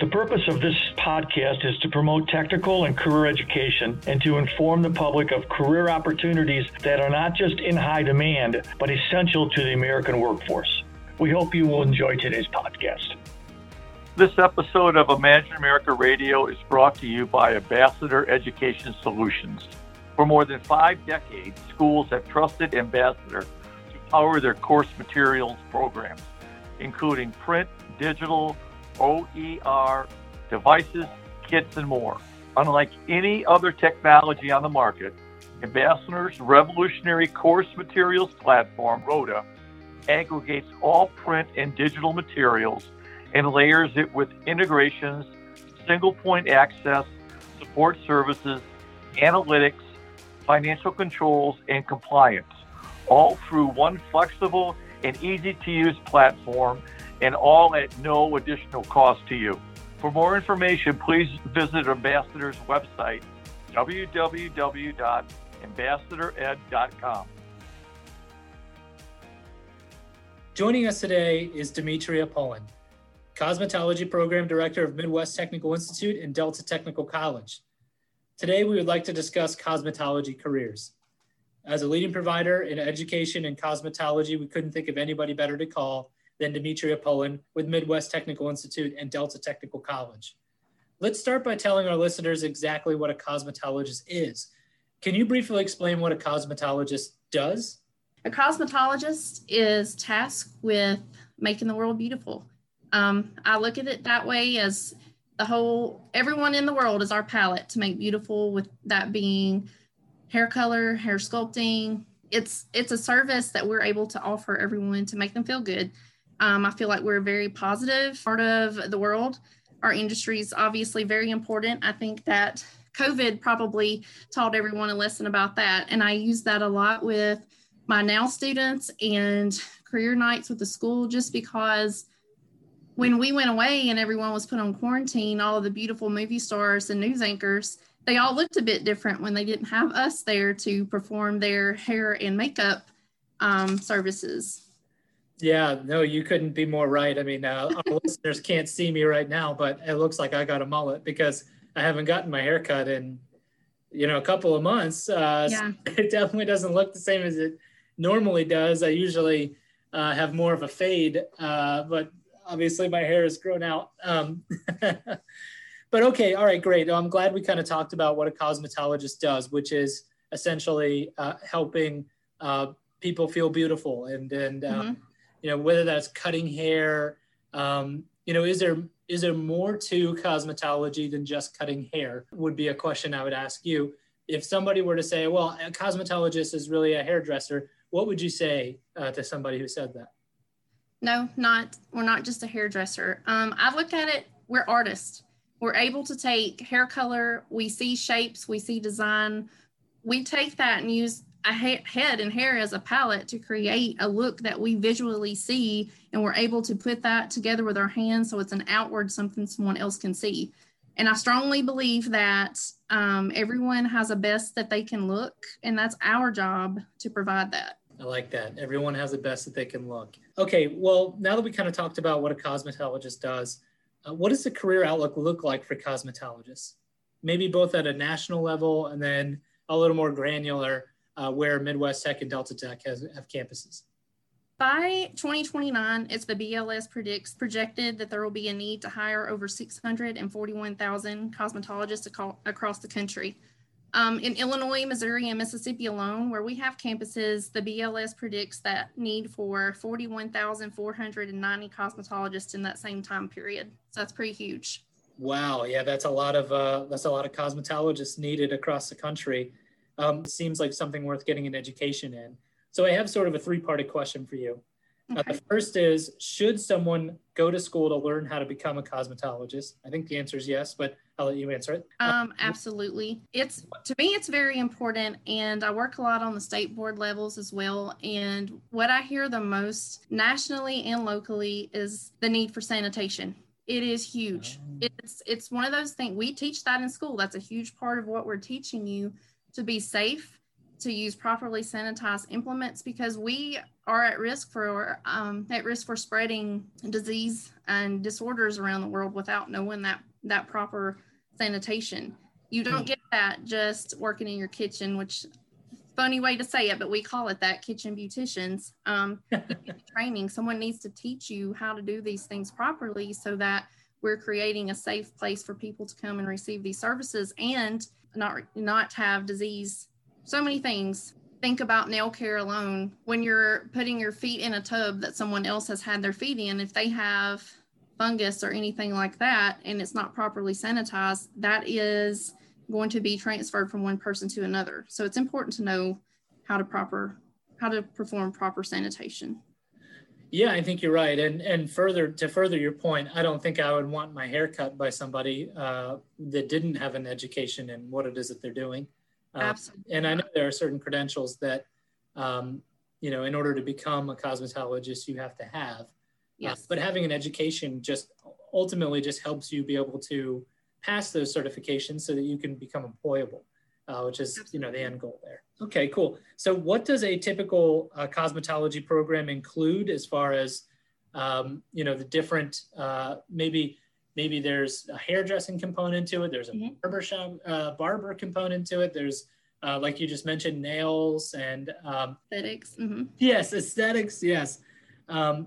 The purpose of this podcast is to promote technical and career education and to inform the public of career opportunities that are not just in high demand, but essential to the American workforce. We hope you will enjoy today's podcast. This episode of Imagine America Radio is brought to you by Ambassador Education Solutions. For more than 5 decades, schools have trusted Ambassador to power their course materials programs, including print, digital, OER, devices, kits, and more. Unlike any other technology on the market, Ambassador's revolutionary course materials platform, Rota, aggregates all print and digital materials and layers it with integrations, single-point access, support services, analytics, financial controls, and compliance, all through one flexible and easy-to-use platform, and all at no additional cost to you. For more information, please visit Ambassador's website, www.ambassadored.com. Joining us today is Demetria Pullen, Cosmetology Program Director of Midwest Technical Institute and Delta Technical College. Today, we would like to discuss cosmetology careers. As a leading provider in education and cosmetology, we couldn't think of anybody better to call than Demetria Pullen with Midwest Technical Institute and Delta Technical College. Let's start by telling our listeners exactly what a cosmetologist is. Can you briefly explain what a cosmetologist does? A cosmetologist is tasked with making the world beautiful. I look at it that way, as everyone in the world is our palette to make beautiful, with that being hair color, hair sculpting. It's a service that we're able to offer everyone to make them feel good. I feel like we're a very positive part of the world. Our industry is obviously very important. I think that COVID probably taught everyone a lesson about that. And I use that a lot with my now students and career nights with the school, just because when we went away and everyone was put on quarantine, all of the beautiful movie stars and news anchors, they all looked a bit different when they didn't have us there to perform their hair and makeup services. Yeah, no, you couldn't be more right. I mean, our listeners can't see me right now, but it looks like I got a mullet because I haven't gotten my hair cut in, a couple of months. So it definitely doesn't look the same as it normally does. I usually have more of a fade, but obviously my hair has grown out. But okay, all right, great. I'm glad we kind of talked about what a cosmetologist does, which is essentially helping people feel beautiful and whether that's cutting hair. Is there more to cosmetology than just cutting hair would be a question I would ask you. If somebody were to say, well, a cosmetologist is really a hairdresser, what would you say to somebody who said that? No, we're not just a hairdresser. I look at it, we're artists. We're able to take hair color, we see shapes, we see design. We take that and use a head and hair as a palette to create a look that we visually see, and we're able to put that together with our hands, so it's an outward something someone else can see. And I strongly believe that everyone has a best that they can look, and that's our job to provide that. I like that. Everyone has a best that they can look. Okay, well, now that we kind of talked about what a cosmetologist does, what does the career outlook look like for cosmetologists? Maybe both at a national level and then a little more granular, where Midwest Tech and Delta Tech have campuses. By 2029, as the BLS projected that there will be a need to hire over 641,000 cosmetologists across the country. In Illinois, Missouri, and Mississippi alone, where we have campuses, the BLS predicts that need for 41,490 cosmetologists in that same time period. So that's pretty huge. Wow, yeah, that's a lot of cosmetologists needed across the country. Seems like something worth getting an education in. So I have sort of a three-parted question for you. The first is, should someone go to school to learn how to become a cosmetologist? I think the answer is yes, but I'll let you answer it. Absolutely. To me, it's very important. And I work a lot on the state board levels as well. And what I hear the most nationally and locally is the need for sanitation. It is huge. It's one of those things. We teach that in school. That's a huge part of what we're teaching you, to be safe, to use properly sanitized implements, because we are at risk for spreading disease and disorders around the world without knowing that proper sanitation. You don't get that just working in your kitchen, which, funny way to say it, but we call it that, kitchen beauticians. Training, someone needs to teach you how to do these things properly so that we're creating a safe place for people to come and receive these services and not have disease. So many things. Think about nail care alone. When you're putting your feet in a tub that someone else has had their feet in, if they have fungus or anything like that, and it's not properly sanitized, that is going to be transferred from one person to another. So it's important to know how to perform proper sanitation. Yeah, I think you're right. And further your point, I don't think I would want my hair cut by somebody that didn't have an education in what it is that they're doing. Absolutely. And I know there are certain credentials that, in order to become a cosmetologist, you have to have. Yes. But having an education just ultimately just helps you be able to pass those certifications so that you can become employable, which is, absolutely, the end goal there. Okay, cool. So what does a typical cosmetology program include as far as, the different, maybe there's a hairdressing component to it, there's a barber component to it, there's, like you just mentioned, nails and... aesthetics. Mm-hmm. Yes, aesthetics, yes. How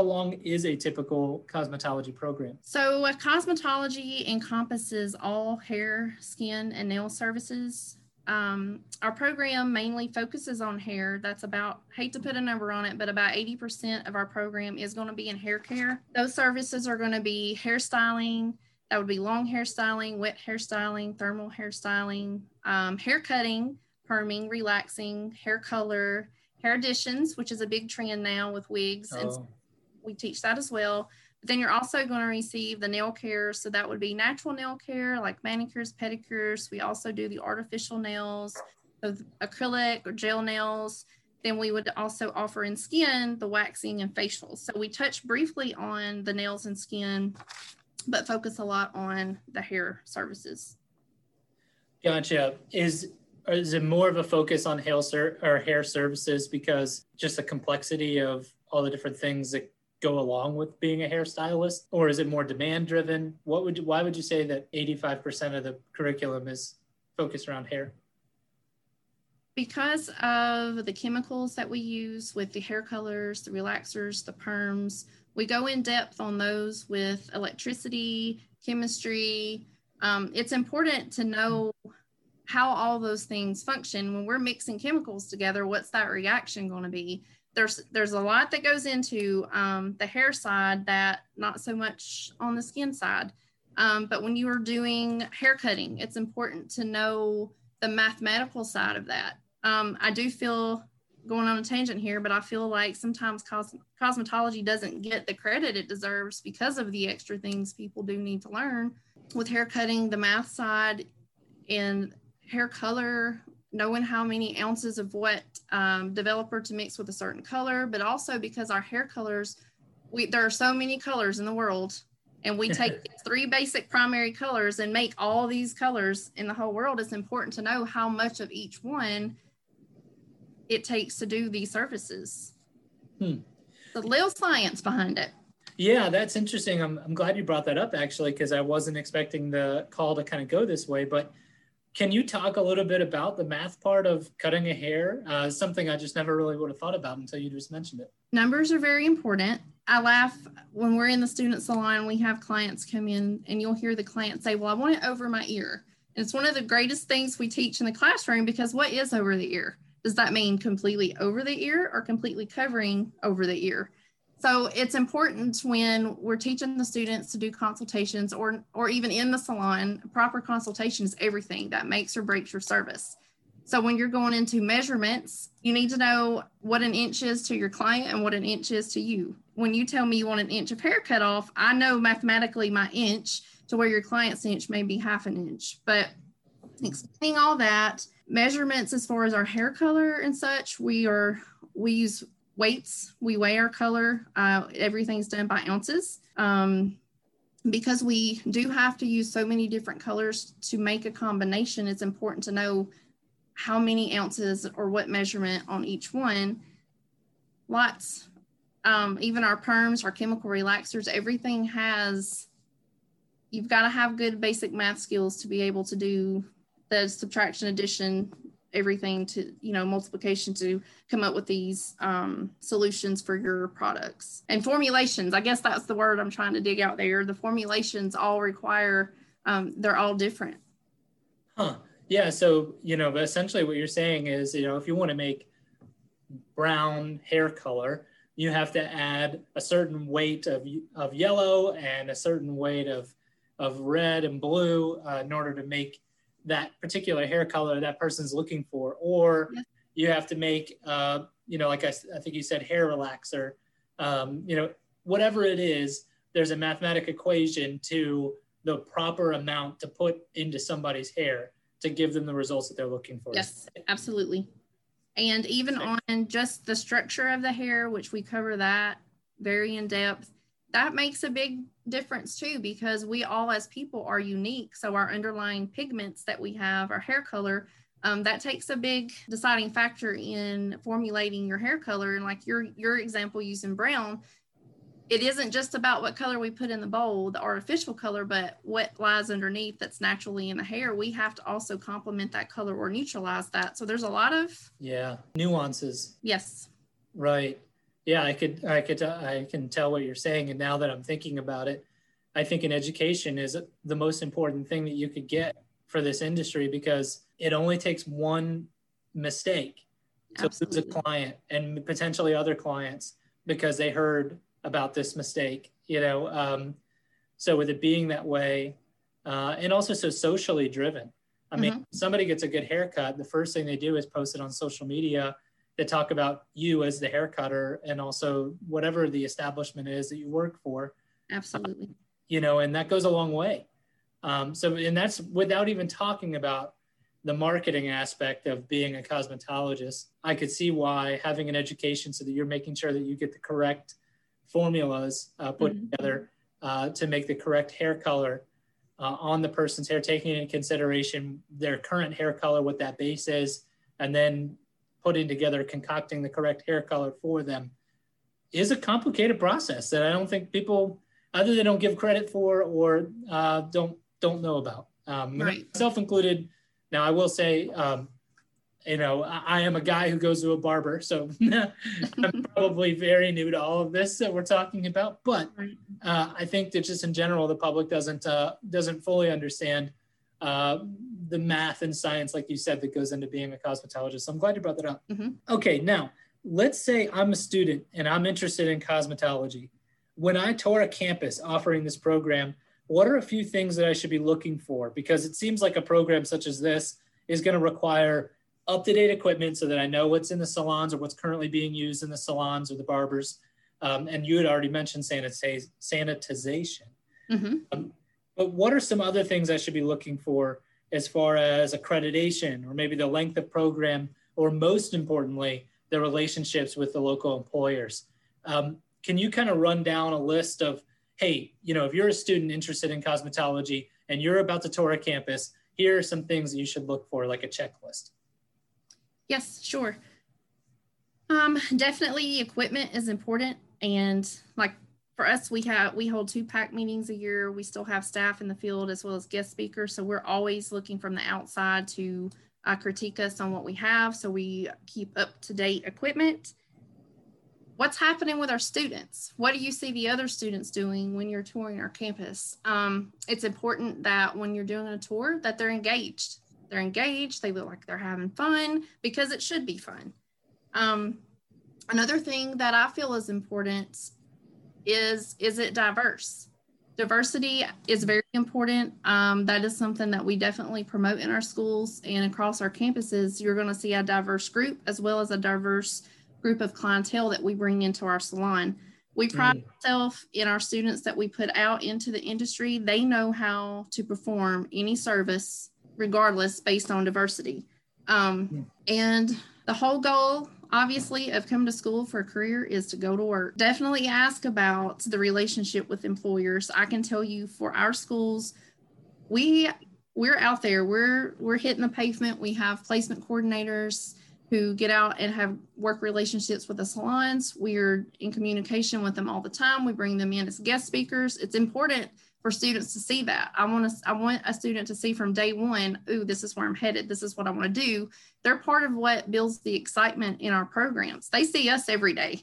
long is a typical cosmetology program? So a cosmetology encompasses all hair, skin, and nail services. Our program mainly focuses on hair. That's about, hate to put a number on it, but about 80% of our program is going to be in hair care. Those services are going to be hairstyling. That would be long hairstyling, wet hairstyling, thermal hairstyling, hair cutting, perming, relaxing, hair color, hair additions, which is a big trend now with wigs. Oh. And so we teach that as well. But then you're also going to receive the nail care. So that would be natural nail care, like manicures, pedicures. We also do the artificial nails, the acrylic or gel nails. Then we would also offer in skin, the waxing and facials. So we touch briefly on the nails and skin, but focus a lot on the hair services. Gotcha. Is it more of a focus on hair services because just the complexity of all the different things that go along with being a hairstylist, or is it more demand driven? Why would you say that 85% of the curriculum is focused around hair? Because of the chemicals that we use with the hair colors, the relaxers, the perms, we go in depth on those with electricity, chemistry. It's important to know how all those things function. When we're mixing chemicals together, what's that reaction going to be? There's a lot that goes into the hair side, that not so much on the skin side. But when you are doing hair cutting, it's important to know the mathematical side of that. I do feel, going on a tangent here, but I feel like sometimes cosmetology doesn't get the credit it deserves because of the extra things people do need to learn. With hair cutting, the math side, and hair color, knowing how many ounces of what developer to mix with a certain color, but also because our hair colors, there are so many colors in the world, and we take 3 basic primary colors and make all these colors in the whole world. It's important to know how much of each one it takes to do these services. The little science behind it. Yeah, that's interesting. I'm glad you brought that up, actually, because I wasn't expecting the call to kind of go this way, but can you talk a little bit about the math part of cutting a hair? Something I just never really would have thought about until you just mentioned it. Numbers are very important. I laugh when we're in the student salon, we have clients come in and you'll hear the client say, well, I want it over my ear. And it's one of the greatest things we teach in the classroom, because what is over the ear? Does that mean completely over the ear or completely covering over the ear? So it's important when we're teaching the students to do consultations or even in the salon, proper consultation is everything. That makes or breaks your service. So when you're going into measurements, you need to know what an inch is to your client and what an inch is to you. When you tell me you want an inch of hair cut off, I know mathematically my inch to where your client's inch may be half an inch. But explaining all that, measurements as far as our hair color and such, we use weights. We weigh our color. Everything's done by ounces. Because we do have to use so many different colors to make a combination, it's important to know how many ounces or what measurement on each one. Lots, even our perms, our chemical relaxers, everything has, you've got to have good basic math skills to be able to do the subtraction, addition, everything to, you know, multiplication to come up with these solutions for your products. And formulations, I guess that's the word I'm trying to dig out there. The formulations all require, they're all different. Huh. Yeah. So, you know, essentially what you're saying is, you know, if you want to make brown hair color, you have to add a certain weight of yellow and a certain weight of red and blue in order to make that particular hair color that person's looking for. Or you have to make, you know, like I think you said, hair relaxer, you know, whatever it is, there's a mathematical equation to the proper amount to put into somebody's hair to give them the results that they're looking for. Yes, absolutely. And even on just the structure of the hair, which we cover that very in depth, that makes a big difference too, because we all as people are unique. So our underlying pigments that we have, our hair color, that takes a big deciding factor in formulating your hair color. And like your example using brown, it isn't just about what color we put in the bowl, the artificial color, but what lies underneath that's naturally in the hair. We have to also complement that color or neutralize that. So there's a lot of nuances. Yes. Right. Yeah, I can tell what you're saying. And now that I'm thinking about it, I think an education is the most important thing that you could get for this industry, because it only takes one mistake to lose a client and potentially other clients because they heard about this mistake, you know? So with it being that way, and also so socially driven, I mean, somebody gets a good haircut. The first thing they do is post it on social media. They talk about you as the hair cutter and also whatever the establishment is that you work for. Absolutely. You know, and that goes a long way. So, and that's without even talking about the marketing aspect of being a cosmetologist. I could see why having an education so that you're making sure that you get the correct formulas put together to make the correct hair color on the person's hair, taking into consideration their current hair color, what that base is, and then putting together, concocting the correct hair color for them is a complicated process that I don't think people either they don't give credit for or don't know about. Right. Myself included. Now I will say, you know, I am a guy who goes to a barber, so I'm probably very new to all of this that we're talking about. But I think that just in general, the public doesn't fully understand the math and science, like you said, that goes into being a cosmetologist. So I'm glad you brought that up. Okay, now let's say I'm a student and I'm interested in cosmetology. When I tour a campus offering this program, what are a few things that I should be looking for? Because it seems like a program such as this is going to require up-to-date equipment so that I know what's in the salons or what's currently being used in the salons or the barbers. And you had already mentioned sanitization. But what are some other things I should be looking for as far as accreditation or maybe the length of program, or most importantly, the relationships with the local employers? Can you kind of run down a list of, hey, you know, if you're a student interested in cosmetology and you're about to tour a campus, here are some things that you should look for, like a checklist? Yes, sure. Definitely equipment is important. And like for us, we hold 2 PAC meetings a year. We still have staff in the field as well as guest speakers. So we're always looking from the outside to critique us on what we have. So we keep up to date equipment. What's happening with our students? What do you see the other students doing when you're touring our campus? It's important that when you're doing a tour that they're engaged. They're engaged, they look like they're having fun, because it should be fun. Another thing that I feel is important is it diverse? Diversity is very important. That is something that we definitely promote in our schools and across our campuses. You're going to see a diverse group as well as a diverse group of clientele that we bring into our salon. We pride ourselves in our students that we put out into the industry. They know how to perform any service regardless based on diversity. And the whole goal, obviously, of coming to school for a career is to go to work. Definitely ask about the relationship with employers. I can tell you for our schools, we're out there. We're hitting the pavement. We have placement coordinators who get out and have work relationships with the salons. We're in communication with them all the time. We bring them in as guest speakers. It's important for students to see that. I want a student to see from day one, ooh, this is where I'm headed. This is what I want to do. They're part of what builds the excitement in our programs. They see us every day.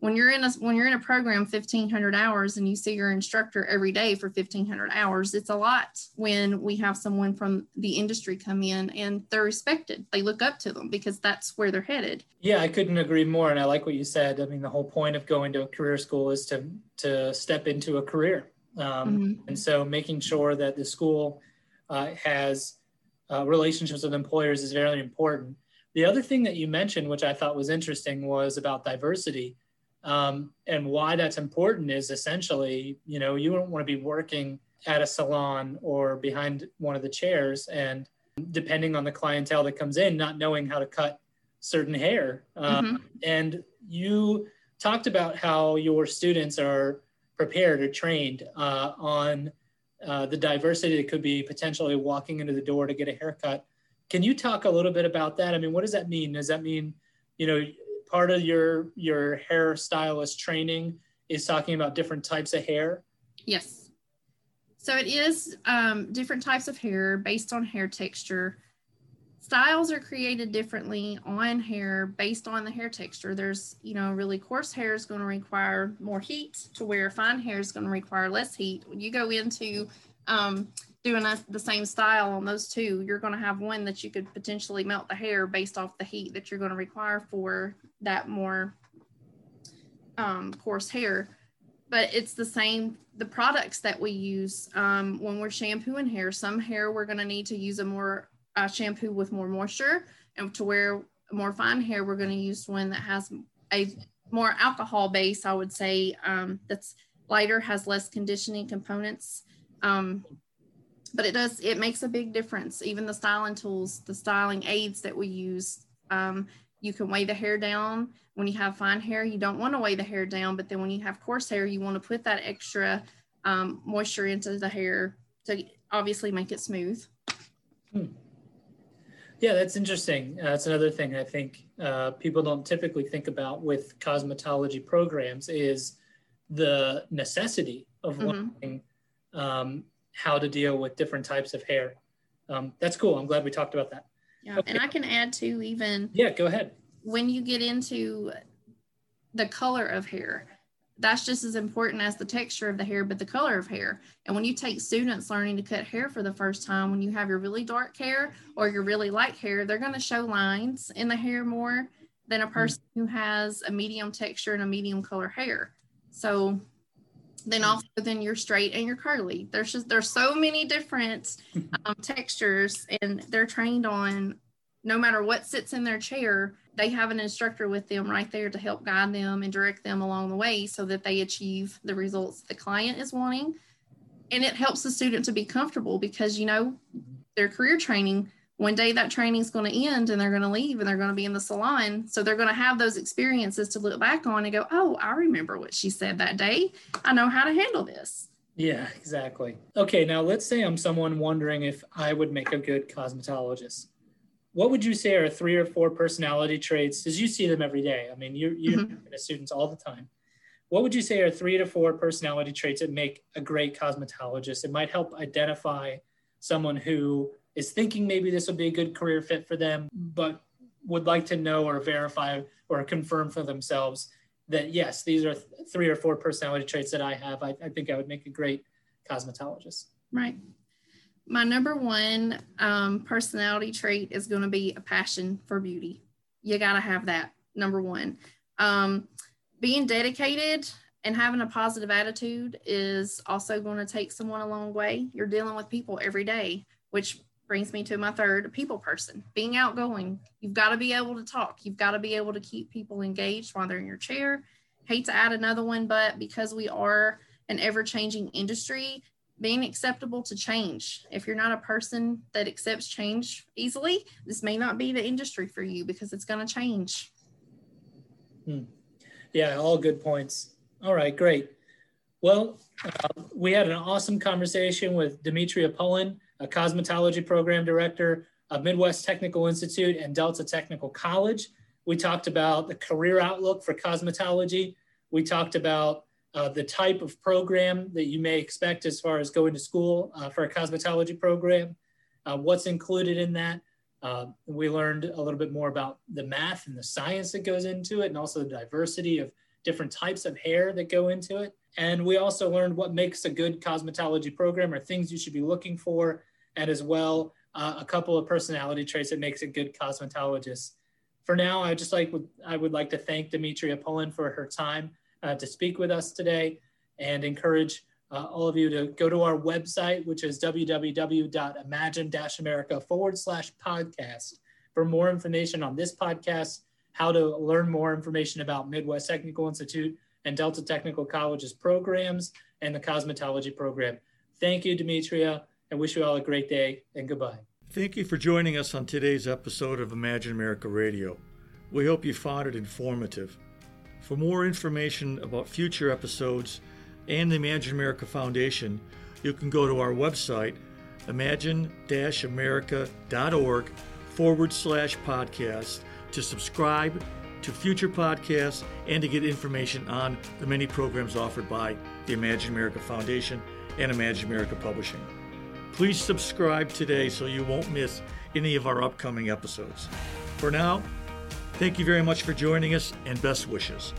When you're in a program 1,500 hours and you see your instructor every day for 1,500 hours, it's a lot when we have someone from the industry come in and they're respected. They look up to them because that's where they're headed. Yeah, I couldn't agree more. And I like what you said. I mean, the whole point of going to a career school is to step into a career. And so making sure that the school has relationships with employers is very important. The other thing that you mentioned, which I thought was interesting, was about diversity. And why that's important is essentially, you know, you don't want to be working at a salon or behind one of the chairs and depending on the clientele that comes in, not knowing how to cut certain hair. And you talked about how your students are prepared or trained on the diversity that could be potentially walking into the door to get a haircut. Can you talk a little bit about that? I mean, what does that mean? Does that mean, you know, part of your hairstylist training is talking about different types of hair? Yes. So it is different types of hair based on hair texture. Styles are created differently on hair based on the hair texture. There's, you know, really coarse hair is going to require more heat to where fine hair is going to require less heat. When you go into doing the same style on those two, you're going to have one that you could potentially melt the hair based off the heat that you're going to require for that more coarse hair. But it's the same, the products that we use when we're shampooing hair. Some hair we're going to need to use a more shampoo with more moisture, and to wear more fine hair, we're going to use one that has a more alcohol base, I would say, that's lighter, has less conditioning components. But it makes a big difference. Even the styling tools, the styling aids that we use, you can weigh the hair down. When you have fine hair, you don't want to weigh the hair down, but then when you have coarse hair, you want to put that extra moisture into the hair to obviously make it smooth. Yeah, that's interesting. That's another thing I think people don't typically think about with cosmetology programs is the necessity of learning how to deal with different types of hair. That's cool. I'm glad we talked about that. Yeah, okay. And I can add to even... Yeah, go ahead. When you get into the color of hair, that's just as important as the texture of the hair, but the color of hair. And when you take students learning to cut hair for the first time, when you have your really dark hair or your really light hair, they're going to show lines in the hair more than a person who has a medium texture and a medium color hair. So... Then also then you're straight and you're curly. There's so many different textures, and they're trained on no matter what sits in their chair, they have an instructor with them right there to help guide them and direct them along the way so that they achieve the results the client is wanting. And it helps the student to be comfortable because, you know, their career training, one day that training is going to end and they're going to leave and they're going to be in the salon. So they're going to have those experiences to look back on and go, oh, I remember what she said that day. I know how to handle this. Yeah, exactly. Okay, now let's say I'm someone wondering if I would make a good cosmetologist. What would you say are 3 or 4 personality traits? Because you see them every day. I mean, you're talking to students all the time. What would you say are 3 to 4 personality traits that make a great cosmetologist? It might help identify someone who is thinking maybe this would be a good career fit for them, but would like to know or verify or confirm for themselves that, yes, these are 3 or 4 personality traits that I have. I think I would make a great cosmetologist. Right. My number one personality trait is going to be a passion for beauty. You got to have that, number one. Being dedicated And having a positive attitude is also going to take someone a long way. You're dealing with people every day, which brings me to my third, people person. Being outgoing, you've got to be able to talk. You've got to be able to keep people engaged while they're in your chair. Hate to add another one, but because we are an ever-changing industry, being acceptable to change. If you're not a person that accepts change easily, this may not be the industry for you because it's going to change. Yeah, all good points. All right, great. Well, we had an awesome conversation with Demetria Pullen, a cosmetology program director of Midwest Technical Institute and Delta Technical College. We talked about the career outlook for cosmetology. We talked about the type of program that you may expect as far as going to school for a cosmetology program, what's included in that. We learned a little bit more about the math and the science that goes into it, and also the diversity of different types of hair that go into it. And we also learned what makes a good cosmetology program, or things you should be looking for, and as well, a couple of personality traits that makes a good cosmetologist. For now, I would like to thank Demetria Pullen for her time to speak with us today, and encourage all of you to go to our website, which is www.imagine-america.com/podcast for more information on this podcast, how to learn more information about Midwest Technical Institute and Delta Technical College's programs and the cosmetology program. Thank you, Demetria, and wish you all a great day, and goodbye. Thank you for joining us on today's episode of Imagine America Radio. We hope you found it informative. For more information about future episodes and the Imagine America Foundation, you can go to our website, imagine-america.org/podcast, to subscribe to future podcasts and to get information on the many programs offered by the Imagine America Foundation and Imagine America Publishing. Please subscribe today so you won't miss any of our upcoming episodes. For now, thank you very much for joining us, and best wishes.